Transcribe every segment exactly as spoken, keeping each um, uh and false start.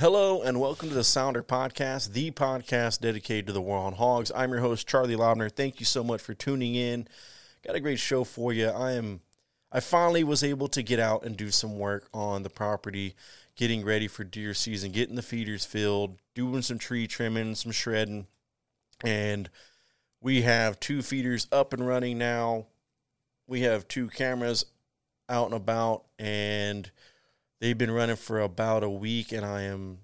Hello and welcome to the Sounder Podcast, the podcast dedicated to the war on hogs. I'm your host, Charlie Lobner. Thank you so much for tuning in. Got a great show for you. I am, I finally was able to get out and do some work on the property, getting ready for deer season, getting the feeders filled, doing some tree trimming, some shredding, and we have two feeders up and running now. We have two cameras out and about, and they've been running for about a week, and I am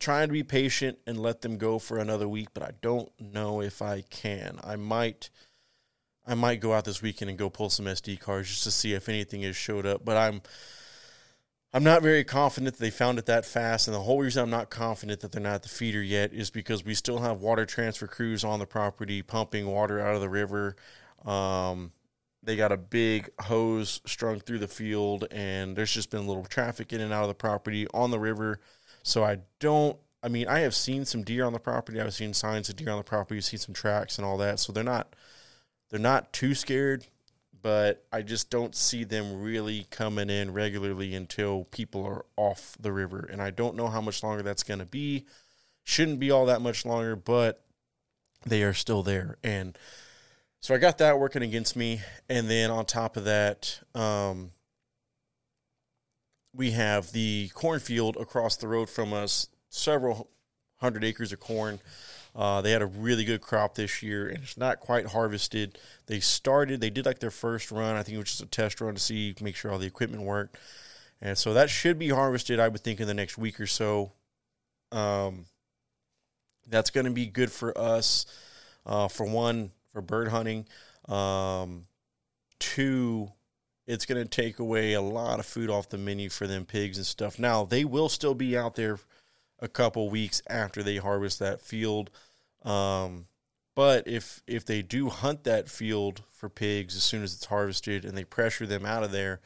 trying to be patient and let them go for another week, but I don't know if I can. I might I might go out this weekend and go pull some S D cards just to see if anything has showed up, but I'm I'm not very confident that they found it that fast, and the whole reason I'm not confident that they're not at the feeder yet is because we still have water transfer crews on the property pumping water out of the river. Um They got a big hose strung through the field, and there's just been a little traffic in and out of the property on the river. So I don't, I mean, I have seen some deer on the property. I've seen signs of deer on the property. I've seen some tracks and all that. So they're not, they're not too scared, but I just don't see them really coming in regularly until people are off the river. And I don't know how much longer that's going to be. Shouldn't be all that much longer, but they are still there. And so I got that working against me, and then on top of that, um, we have the cornfield across the road from us, several hundred acres of corn. Uh, they had a really good crop this year, and it's not quite harvested. They started, they did like their first run, I think it was just a test run to see, make sure all the equipment worked. And so that should be harvested, I would think, in the next week or so. Um, that's going to be good for us, uh, for one, for bird hunting. Um, two, it's going to take away a lot of food off the menu for them pigs and stuff. Now, they will still be out there a couple weeks after they harvest that field. Um, but if if they do hunt that field for pigs as soon as it's harvested and they pressure them out of there,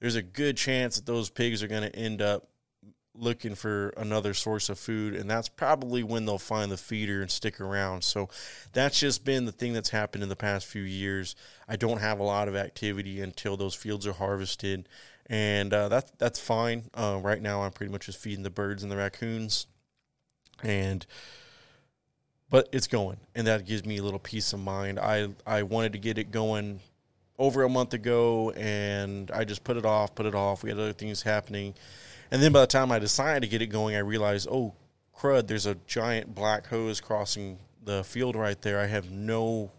there's a good chance that those pigs are going to end up looking for another source of food, and that's probably when they'll find the feeder and stick around. So that's just been the thing that's happened in the past few years. I don't have a lot of activity until those fields are harvested, and uh, that's that's fine. Uh, right now, I'm pretty much just feeding the birds and the raccoons, and but it's going, and that gives me a little peace of mind. I I wanted to get it going over a month ago, and I just put it off, put it off. We had other things happening. And then by the time I decided to get it going, I realized, oh, crud, there's a giant black hose crossing the field right there. I have no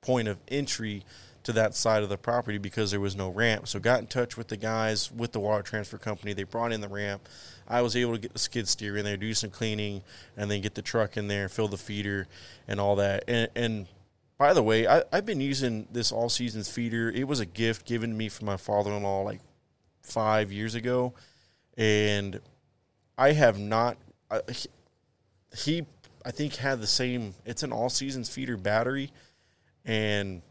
point of entry to that side of the property because there was no ramp. So got in touch with the guys with the water transfer company. They brought in the ramp. I was able to get the skid steer in there, do some cleaning, and then get the truck in there, fill the feeder and all that. And, and by the way, I, I've been using this all seasons feeder. It was a gift given to me from my father-in-law like five years ago. And I have not, uh, he, he, I think, had the same, it's an all-seasons feeder battery and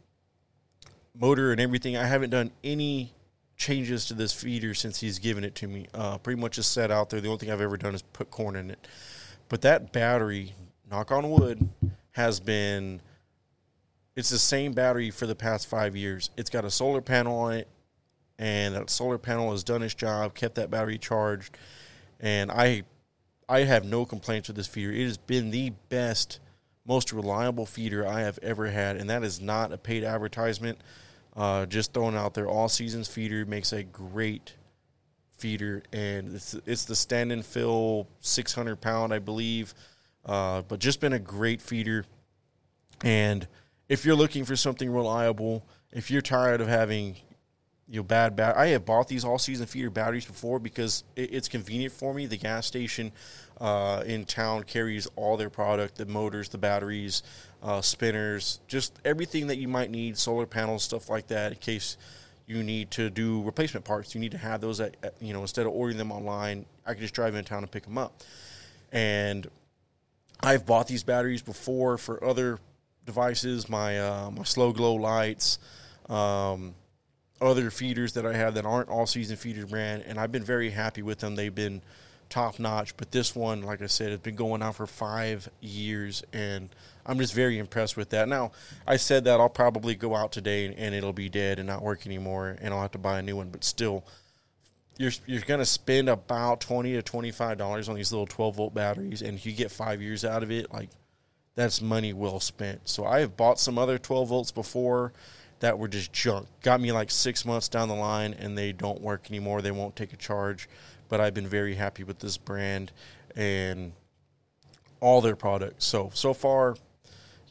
motor and everything. I haven't done any changes to this feeder since he's given it to me. Uh, pretty much just set out there. The only thing I've ever done is put corn in it. But that battery, knock on wood, has been, it's the same battery for the past five years. It's got a solar panel on it. And that solar panel has done its job, kept that battery charged, and I I have no complaints with this feeder. It has been the best, most reliable feeder I have ever had, and that is not a paid advertisement. Uh, just throwing out there, all seasons feeder makes a great feeder, and it's, it's the stand and fill six hundred pound, I believe, uh, but just been a great feeder. And if you're looking for something reliable, if you're tired of having You know, bad, bad. I have bought these all-season feeder batteries before because it, it's convenient for me. The gas station uh, in town carries all their product, the motors, the batteries, uh, spinners, just everything that you might need, solar panels, stuff like that, in case you need to do replacement parts. You need to have those, at, at, you know, instead of ordering them online, I can just drive in town and pick them up. And I've bought these batteries before for other devices, my, uh, my slow glow lights, um, other feeders that I have that aren't all-season feeder brand, and I've been very happy with them. They've been top-notch, but this one, like I said, has been going on for five years, and I'm just very impressed with that. Now, I said that I'll probably go out today, and it'll be dead and not work anymore, and I'll have to buy a new one, but still, you're you're going to spend about twenty to twenty-five dollars on these little twelve volt batteries, and if you get five years out of it, like, that's money well spent. So I have bought some other twelve volts before that were just junk. Got me like six months down the line, and they don't work anymore. They won't take a charge. But I've been very happy with this brand and all their products. So, so far,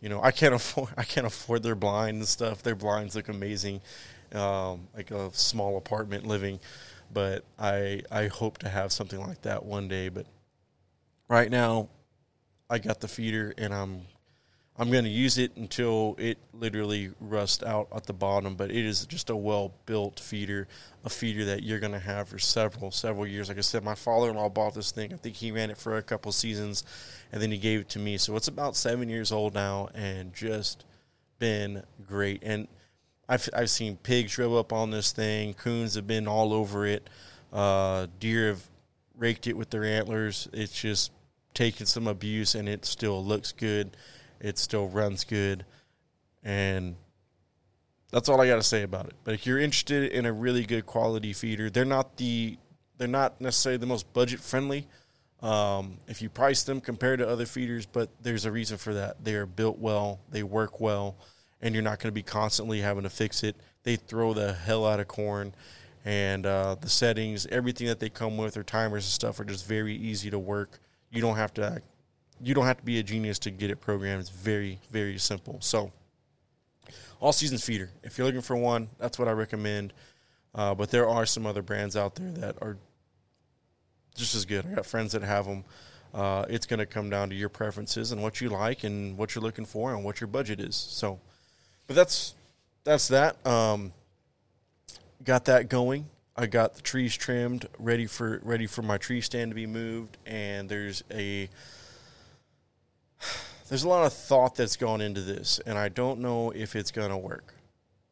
you know, I can't afford I can't afford their blind and stuff. Their blinds look amazing, um, like a small apartment living. But I I hope to have something like that one day. But right now, I got the feeder, and I'm I'm going to use it until it literally rusts out at the bottom. But it is just a well-built feeder, a feeder that you're going to have for several, several years. Like I said, my father-in-law bought this thing. I think he ran it for a couple seasons, and then he gave it to me. So it's about seven years old now and just been great. And I've I've seen pigs show up on this thing. Coons have been all over it. Uh, deer have raked it with their antlers. It's just taken some abuse, and it still looks good. It still runs good, and that's all I got to say about it. But if you're interested in a really good quality feeder, they're not the they're not necessarily the most budget friendly um, if you price them compared to other feeders, but there's a reason for that. They are built well, they work well, and you're not going to be constantly having to fix it. They throw the hell out of corn, and uh, the settings, everything that they come with, their timers and stuff are just very easy to work. You don't have to act. You don't have to be a genius to get it programmed. It's very, very simple. So, all-season feeder. If you're looking for one, that's what I recommend. Uh, but there are some other brands out there that are just as good. I got friends that have them. Uh, it's going to come down to your preferences and what you like and what you're looking for and what your budget is. So, but that's that's that. Um, got that going. I got the trees trimmed, ready for ready for my tree stand to be moved. And there's a... There's a lot of thought that's gone into this, and I don't know if it's going to work.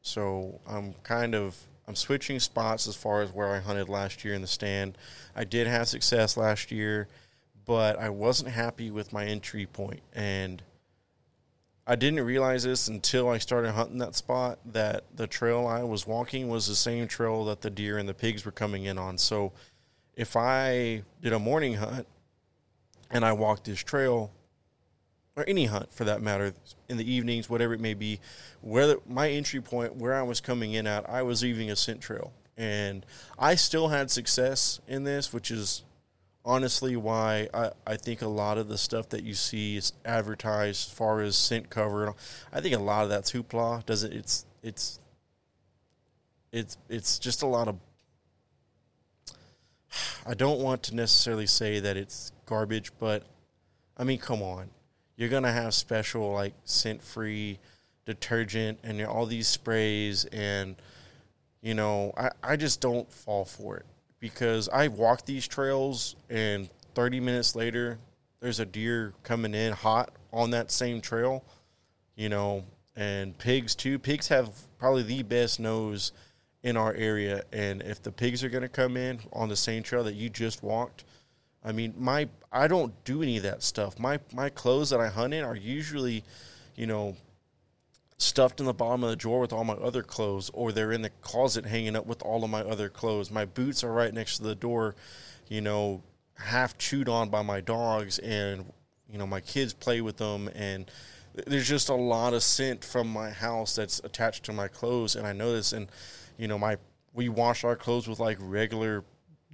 So I'm kind of I'm switching spots as far as where I hunted last year in the stand. I did have success last year, but I wasn't happy with my entry point. And I didn't realize this until I started hunting that spot, that the trail I was walking was the same trail that the deer and the pigs were coming in on. So if I did a morning hunt and I walked this trail, or any hunt for that matter, in the evenings, whatever it may be, whether my entry point, where I was coming in at, I was leaving a scent trail. And I still had success in this, which is honestly why I, I think a lot of the stuff that you see is advertised as far as scent cover. I think a lot of that's hoopla. Doesn't it, it's it's it's it's just a lot of, I don't want to necessarily say that it's garbage, but I mean, come on. You're going to have special, like, scent-free detergent and all these sprays. And, you know, I, I just don't fall for it, because I walk these trails, and thirty minutes later, there's a deer coming in hot on that same trail, you know, and pigs too. Pigs have probably the best nose in our area. And if the pigs are going to come in on the same trail that you just walked, I mean, my I don't do any of that stuff. My my clothes that I hunt in are usually, you know, stuffed in the bottom of the drawer with all my other clothes, or they're in the closet hanging up with all of my other clothes. My boots are right next to the door, you know, half chewed on by my dogs, and, you know, my kids play with them. And there's just a lot of scent from my house that's attached to my clothes, and I know this. And, you know, my we wash our clothes with, like, regular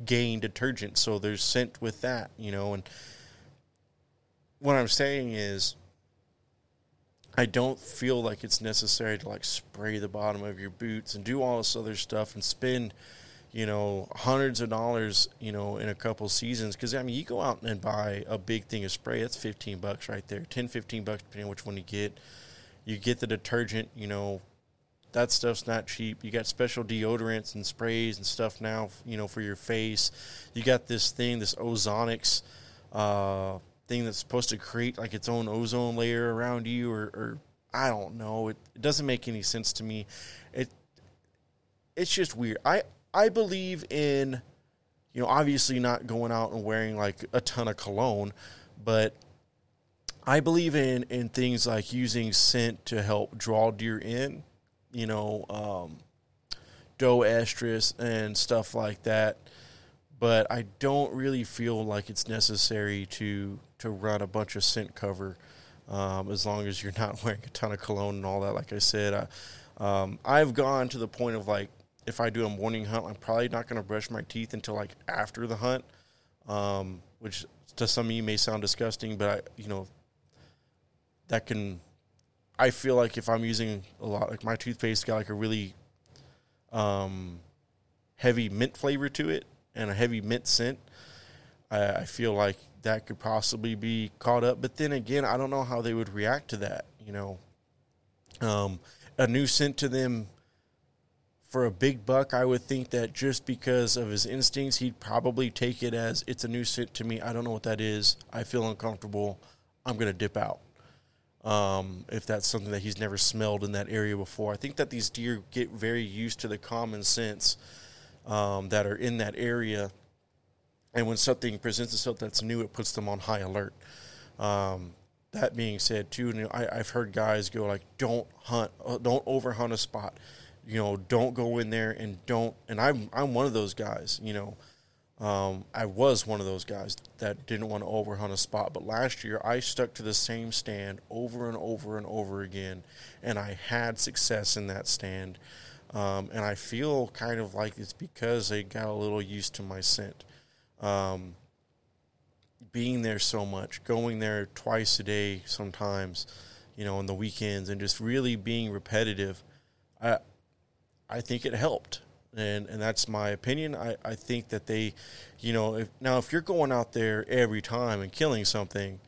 Gain detergent, so there's scent with that, you know. And what I'm saying is, I don't feel like it's necessary to, like, spray the bottom of your boots and do all this other stuff and spend, you know, hundreds of dollars, you know, in a couple seasons. Because, I mean, you go out and buy a big thing of spray, that's fifteen bucks right there, ten, fifteen bucks, depending on which one you get. You get the detergent, you know, that stuff's not cheap. You got special deodorants and sprays and stuff now, you know, for your face. You got this thing, this Ozonics uh, thing that's supposed to create, like, its own ozone layer around you, or, or I don't know. It, it doesn't make any sense to me. It It's just weird. I, I believe in, you know, obviously not going out and wearing, like, a ton of cologne, but I believe in, in things like using scent to help draw deer in. You know, um, doe estrus and stuff like that. but I don't really feel like it's necessary to to run a bunch of scent cover, um, as long as you're not wearing a ton of cologne and all that. Like I said, I, um, I've gone to the point of, like, if I do a morning hunt, I'm probably not going to brush my teeth until, like, after the hunt, um, which to some of you may sound disgusting, but, I, you know, that can – I feel like if I'm using a lot – like, my toothpaste got, like, a really um, heavy mint flavor to it and a heavy mint scent. I, I feel like that could possibly be caught up. But then again, I don't know how they would react to that, you know. Um, a new scent to them – for a big buck, I would think that just because of his instincts, he'd probably take it as, it's a new scent to me. I don't know what that is. I feel uncomfortable. I'm going to dip out. Um, if that's something that he's never smelled in that area before. I think that these deer get very used to the common scents um, that are in that area. And when something presents itself that's new, it puts them on high alert. Um, that being said, too, and I, I've heard guys go, like, don't hunt, don't overhunt a spot. You know, don't go in there and don't, and I'm, I'm one of those guys, you know, um, I was one of those guys that didn't want to overhunt a spot, but last year I stuck to the same stand over and over and over again, and I had success in that stand, um, and I feel kind of like it's because they got a little used to my scent, um, being there so much, going there twice a day sometimes, you know, on the weekends, and just really being repetitive. I, I think it helped, and, and that's my opinion. I, I think that they, you know, if, now if you're going out there every time and killing something,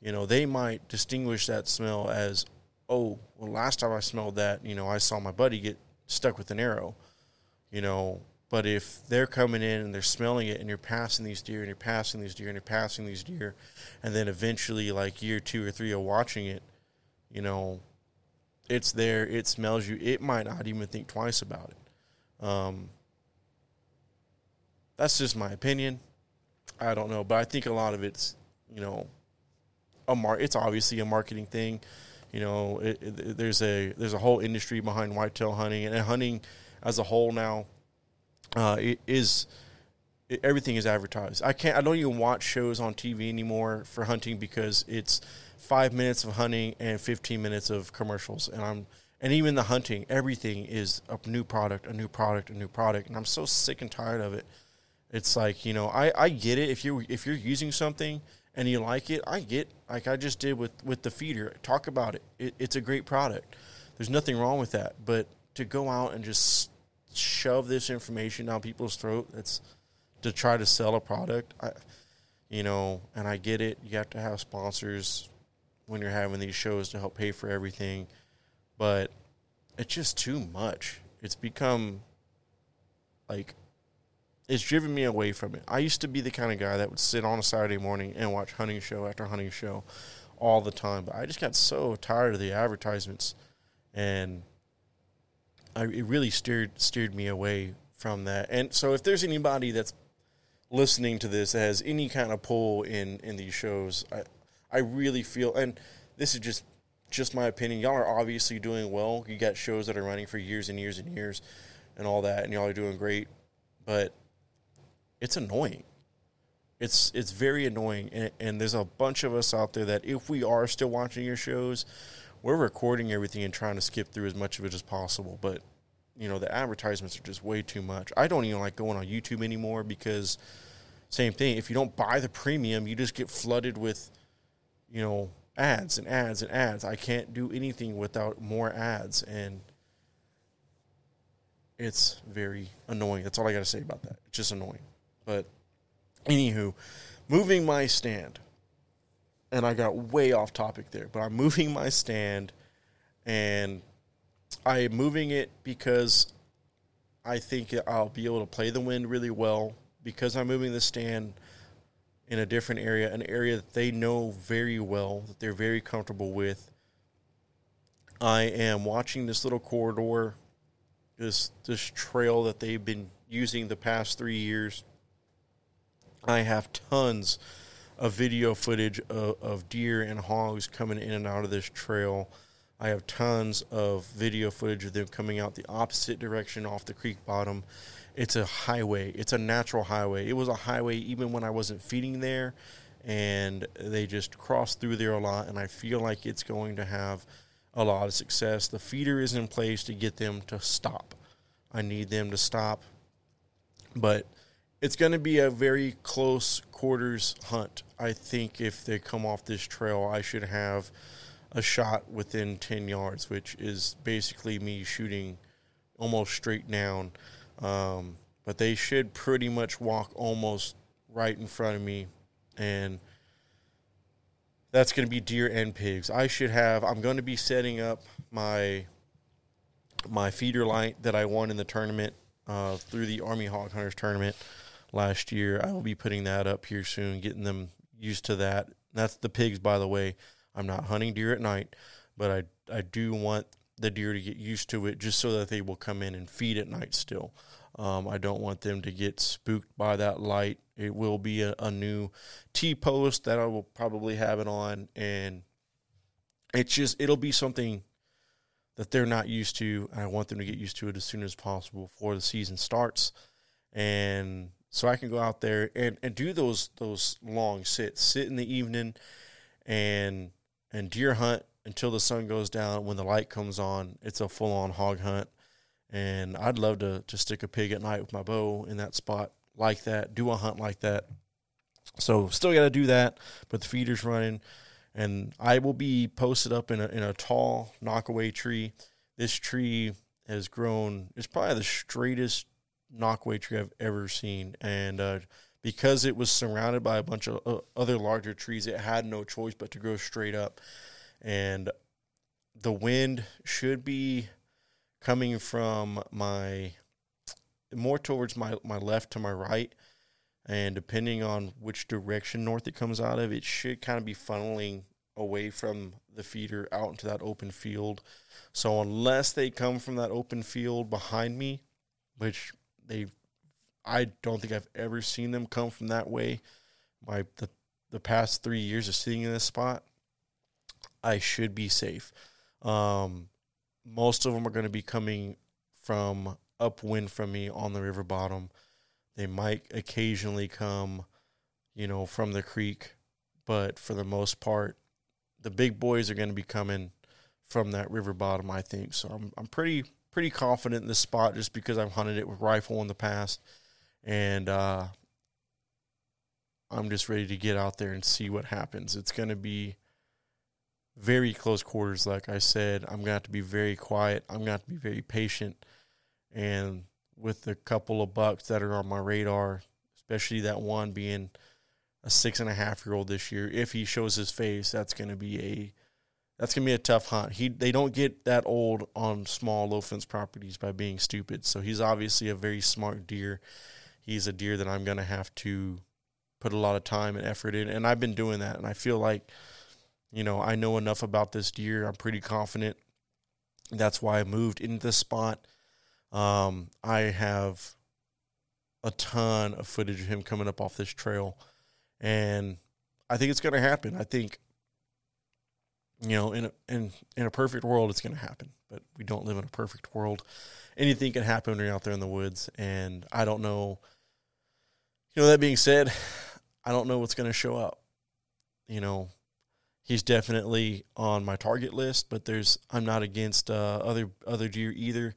you know, they might distinguish that smell as, oh, well, last time I smelled that, you know, I saw my buddy get stuck with an arrow, you know. But if they're coming in and they're smelling it and you're passing these deer and you're passing these deer and you're passing these deer, and then eventually, like, year two or three of watching it, you know, it's there, it smells you, it might not even think twice about it. Um, that's just my opinion. I don't know, but I think a lot of it's, you know, a mar- it's obviously a marketing thing. You know, it, it, there's a there's a whole industry behind whitetail hunting, and hunting as a whole now uh, it is it, everything is advertised. I can't, I don't even watch shows on T V anymore for hunting, because it's five minutes of hunting and fifteen minutes of commercials. And I'm, and even the hunting, everything is a new product, a new product, a new product. And I'm so sick and tired of it. It's like, you know, I, I get it. If you, if you're using something and you like it, I get, like I just did with, with the feeder, talk about it. it. It's a great product. There's nothing wrong with that, but to go out and just shove this information down people's throat, that's to try to sell a product. I, you know, and I get it. You have to have sponsors when you're having these shows to help pay for everything, but it's just too much. It's become, like, it's driven me away from it. I used to be the kind of guy that would sit on a Saturday morning and watch hunting show after hunting show all the time, but I just got so tired of the advertisements, and I, it really steered steered me away from that. And so if there's anybody that's listening to this that has any kind of pull in, in these shows, I I really feel, and this is just just my opinion, y'all are obviously doing well. You got shows that are running for years and years and years and all that, and y'all are doing great, but it's annoying. It's it's very annoying, and, and there's a bunch of us out there that if we are still watching your shows, we're recording everything and trying to skip through as much of it as possible, but, you know, the advertisements are just way too much. I don't even like going on YouTube anymore because, same thing, if you don't buy the premium, you just get flooded with, you know, ads and ads and ads. I can't do anything without more ads, and it's very annoying. That's all I got to say about that. It's just annoying. But anywho, moving my stand, and I got way off topic there, but I'm moving my stand, and I'm moving it because I think I'll be able to play the wind really well because I'm moving the stand in a different area, an area that they know very well, that they're very comfortable with. I am watching this little corridor, this this trail that they've been using the past three years. I have tons of video footage of, of deer and hogs coming in and out of this trail. I have tons of video footage of them coming out the opposite direction off the creek bottom. It's a highway. It's a natural highway. It was a highway even when I wasn't feeding there, and they just cross through there a lot, and I feel like it's going to have a lot of success. The feeder is in place to get them to stop. I need them to stop. But it's going to be a very close quarters hunt. I think if they come off this trail, I should have a shot within ten yards, which is basically me shooting almost straight down. Um, but they should pretty much walk almost right in front of me, and that's going to be deer and pigs. I should have, I'm going to be setting up my my feeder light that I won in the tournament uh, through the Army Hog Hunters tournament last year. I will be putting that up here soon, getting them used to that. That's the pigs, by the way. I'm not hunting deer at night, but I, I do want the deer to get used to it just so that they will come in and feed at night still. Um, I don't want them to get spooked by that light. It will be a, a new T-post that I will probably have it on, and it's just, it'll be something that they're not used to. I want them to get used to it as soon as possible before the season starts, and so I can go out there and, and do those those long sits, sit in the evening and and deer hunt until the sun goes down. When the light comes on, it's a full-on hog hunt. And I'd love to, to stick a pig at night with my bow in that spot like that, do a hunt like that. So still got to do that, but the feeder's running. And I will be posted up in a, in a tall knockaway tree. This tree has grown. It's probably the straightest knockaway tree I've ever seen. And uh, because it was surrounded by a bunch of uh, other larger trees, it had no choice but to grow straight up. And the wind should be coming from my, more towards my, my left to my right. And depending on which direction north it comes out of, it should kind of be funneling away from the feeder out into that open field. So unless they come from that open field behind me, which they, I don't think I've ever seen them come from that way. My, the, the past three years of sitting in this spot, I should be safe. Um, most of them are going to be coming from upwind from me on the river bottom. They might occasionally come, you know, from the creek, but for the most part, the big boys are going to be coming from that river bottom, I think. So I'm I'm pretty pretty confident in this spot just because I've hunted it with rifle in the past, and uh, I'm just ready to get out there and see what happens. It's going to be very close quarters, like I said. I'm going to have to be very quiet. I'm going to have to be very patient. And with the couple of bucks that are on my radar, especially that one being a six-and-a-half-year-old this year, if he shows his face, that's going to be a that's going to be a tough hunt. He They don't get that old on small low-fence properties by being stupid. So he's obviously a very smart deer. He's a deer that I'm going to have to put a lot of time and effort in. And I've been doing that, and I feel like, you know, I know enough about this deer. I'm pretty confident. That's why I moved into this spot. Um, I have a ton of footage of him coming up off this trail, and I think it's going to happen. I think, you know, in a, in, in a perfect world, it's going to happen, but we don't live in a perfect world. Anything can happen when you're out there in the woods, and I don't know. You know, that being said, I don't know what's going to show up, you know. He's definitely on my target list, but there's I'm not against uh, other other deer either.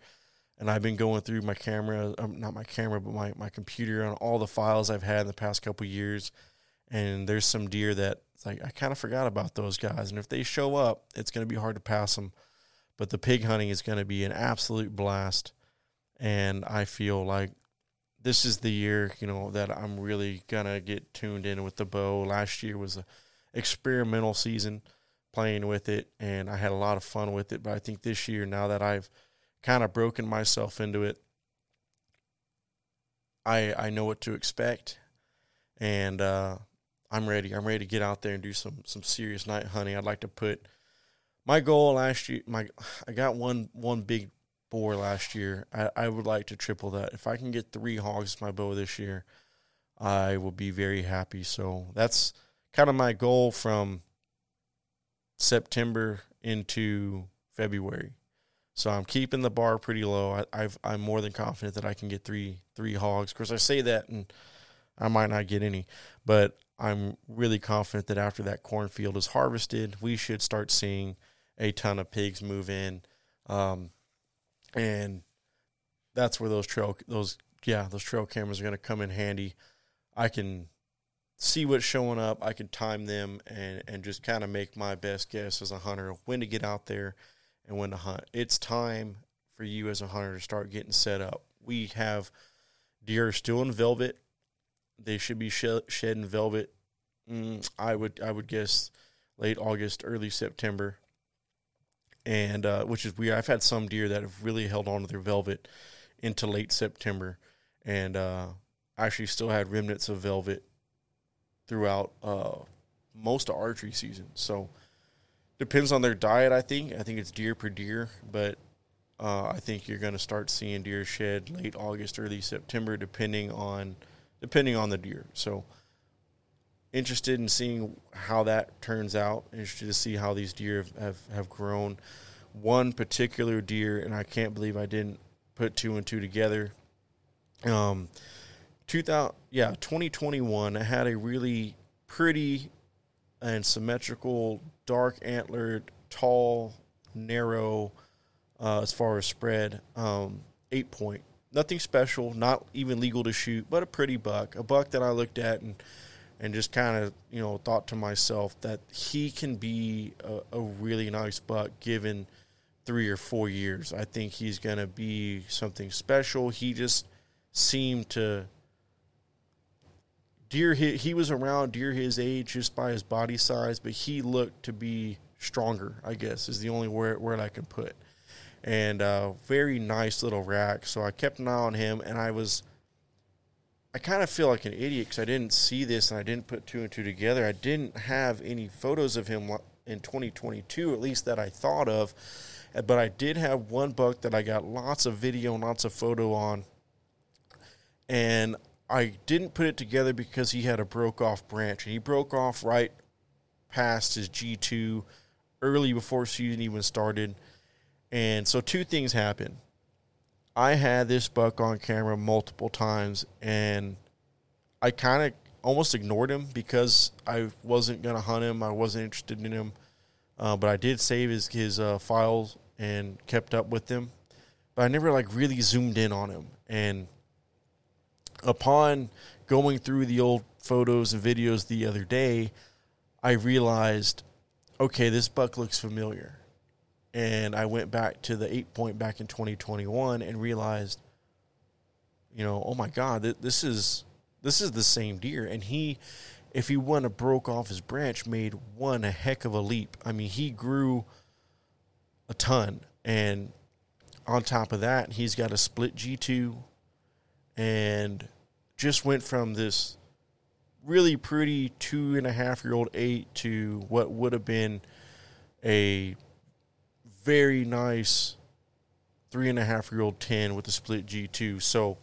And I've been going through my camera, um, not my camera, but my, my computer on all the files I've had in the past couple of years. And there's some deer that it's like I kind of forgot about those guys. And if they show up, it's going to be hard to pass them. But the pig hunting is going to be an absolute blast. And I feel like this is the year, you know, that I'm really going to get tuned in with the bow. Last year was a experimental season playing with it, and I had a lot of fun with it, but I think this year, now that I've kind of broken myself into it, I I know what to expect, and uh, I'm ready. I'm ready to get out there and do some some serious night hunting. I'd like to put my goal last year, my I got one one big boar last year. I, I would like to triple that. If I can get three hogs with my bow this year, I will be very happy. So that's kind of my goal from September into February. So I'm keeping the bar pretty low. I, I've, I'm more than confident that I can get three three hogs. Of course, I say that, and I might not get any, but I'm really confident that after that cornfield is harvested, we should start seeing a ton of pigs move in, um, and that's where those trail those yeah those trail cameras are going to come in handy. I can see what's showing up. I can time them and and just kind of make my best guess as a hunter when to get out there and when to hunt. It's time for you as a hunter to start getting set up. We have deer still in velvet. They should be shed in velvet. Mm, I would I would guess late August, early September, and uh, which is weird. I've had some deer that have really held on to their velvet into late September, and uh, actually still had remnants of velvet throughout uh, most of archery season. So depends on their diet. I think I think it's deer per deer, but uh, I think you're going to start seeing deer shed late August, early September, depending on. Depending on the deer. So interested in seeing how that turns out. Interested to see how these deer have, have, have grown. One particular deer, and I can't believe I didn't put two and two together. Um, two thousand, yeah, twenty twenty-one, I had a really pretty and symmetrical, dark antlered, tall, narrow, uh, as far as spread, um, eight point. Nothing special, not even legal to shoot, but a pretty buck, a buck that I looked at and and just kind of, you know, thought to myself that he can be a, a really nice buck given three or four years. I think he's going to be something special. He just seemed to, deer, he, he was around deer his age just by his body size, but he looked to be stronger, I guess, is the only word, word I can put. And uh very nice little rack. So I kept an eye on him, and I was, I kind of feel like an idiot because I didn't see this and I didn't put two and two together. I didn't have any photos of him in twenty twenty-two, at least that I thought of. But I did have one buck that I got lots of video and lots of photo on. And I didn't put it together because he had a broke-off branch. And he broke off right past his G two early before season even started. And so two things happened. I had this buck on camera multiple times, and I kind of almost ignored him because I wasn't going to hunt him. I wasn't interested in him. Uh, but I did save his, his uh, files and kept up with them. But I never, like, really zoomed in on him. And upon going through the old photos and videos the other day, I realized, okay, this buck looks familiar. And I went back to the eight point back in twenty twenty-one and realized, you know, oh my God, th- this is this is the same deer. And he, if he wouldn't have broke off his branch, made one a heck of a leap. I mean, he grew a ton. And on top of that, he's got a split G two and just went from this really pretty two and a half year old eight to what would have been a very nice three and a half year old ten with a split G two. So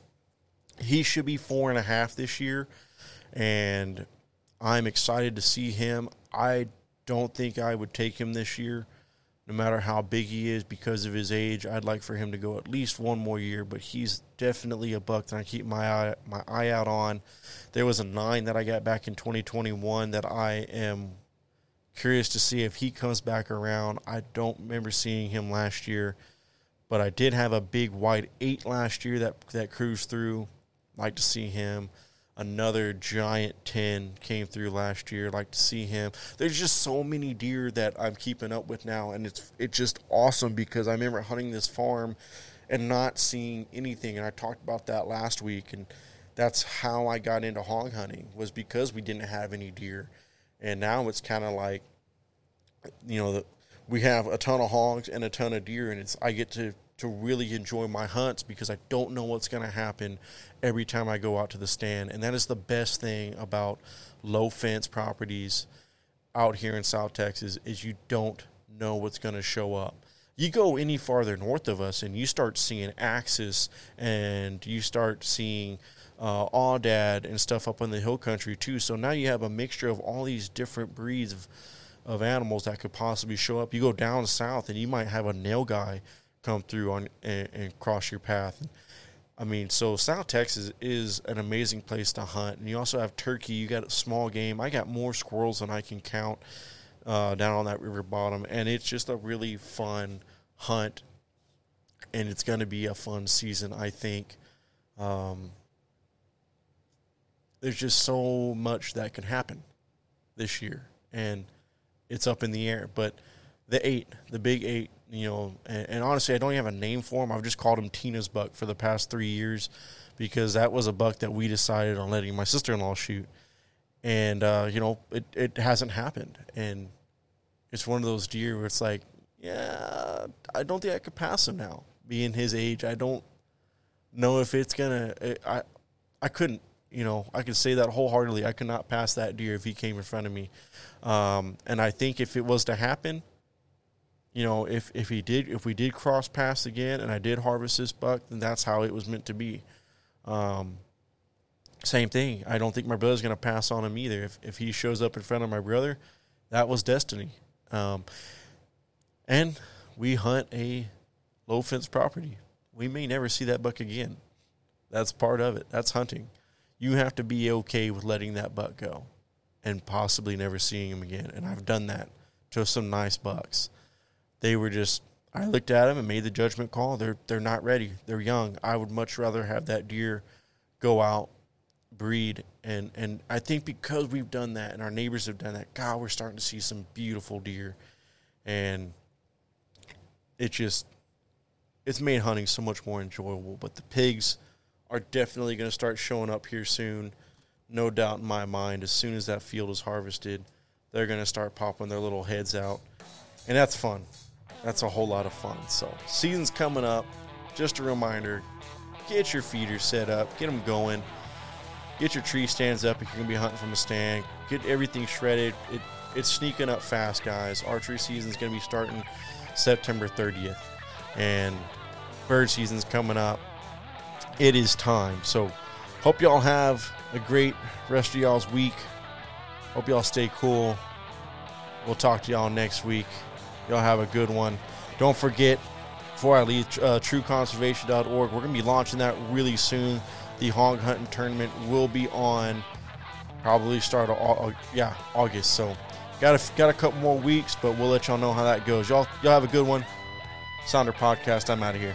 he should be four and a half this year, and I'm excited to see him. I don't think I would take him this year, no matter how big he is, because of his age. I'd like for him to go at least one more year, but he's definitely a buck that I keep my eye, my eye out on. There was a nine that I got back in twenty twenty-one that I am curious to see if he comes back around. I don't remember seeing him last year, but I did have a big white eight last year that, that cruised through. Like to see him. Another giant ten came through last year. Like to see him. There's just so many deer that I'm keeping up with now, and it's it's just awesome because I remember hunting this farm and not seeing anything, and I talked about that last week, and that's how I got into hog hunting, was because we didn't have any deer. And now it's kind of like, you know, the, we have a ton of hogs and a ton of deer, and it's I get to, to really enjoy my hunts because I don't know what's going to happen every time I go out to the stand. And that is the best thing about low-fence properties out here in South Texas, is you don't know what's going to show up. You go any farther north of us, and you start seeing axis, and you start seeing Uh, Audad and stuff up in the hill country too. So now you have a mixture of all these different breeds of of animals that could possibly show up. You go down south and you might have a nail guy come through on and, and cross your path. And, I mean, so South Texas is an amazing place to hunt. And you also have turkey. You got small game. I got more squirrels than I can count uh, down on that river bottom. And it's just a really fun hunt. And it's going to be a fun season, I think. Um, there's just so much that can happen this year. And it's up in the air. But the eight, the big eight, you know, and, and honestly, I don't even have a name for him. I've just called him Tina's buck for the past three years because that was a buck that we decided on letting my sister-in-law shoot. And, uh, you know, it, it hasn't happened. And it's one of those deer where it's like, yeah, I don't think I could pass him now. Being his age, I don't know if it's going it, to I, – I couldn't. You know, I can say that wholeheartedly. I could not pass that deer if he came in front of me. Um, and I think if it was to happen, you know, if, if he did, if we did cross paths again and I did harvest this buck, then that's how it was meant to be. Um, same thing. I don't think my brother's going to pass on him either. If if he shows up in front of my brother, that was destiny. Um, and we hunt a low fence property. We may never see that buck again. That's part of it. That's hunting. You have to be okay with letting that buck go and possibly never seeing him again. And I've done that to some nice bucks. They were just, I looked at them and made the judgment call. They're they're not ready. They're young. I would much rather have that deer go out, breed. And, and I think because we've done that and our neighbors have done that, God, we're starting to see some beautiful deer. And it just, it's made hunting so much more enjoyable. But the pigs are definitely going to start showing up here soon, no doubt in my mind. As soon as that field is harvested, they're going to start popping their little heads out, and that's fun. That's a whole lot of fun. So season's coming up. Just a reminder, get your feeders set up, get them going, get your tree stands up if you're going to be hunting from a stand, get everything shredded. It, it's sneaking up fast, guys. Archery season's going to be starting September thirtieth, and bird season's coming up. It is time. So hope y'all have a great rest of y'all's week. Hope y'all stay cool. We'll talk to y'all next week. Y'all have a good one. Don't forget, before I leave, uh, true conservation dot org. We're going to be launching that really soon. The hog hunting tournament will be on probably start of, uh, yeah, August. So got a, got a couple more weeks, but we'll let y'all know how that goes. Y'all, y'all have a good one. Sounder Podcast, I'm out of here.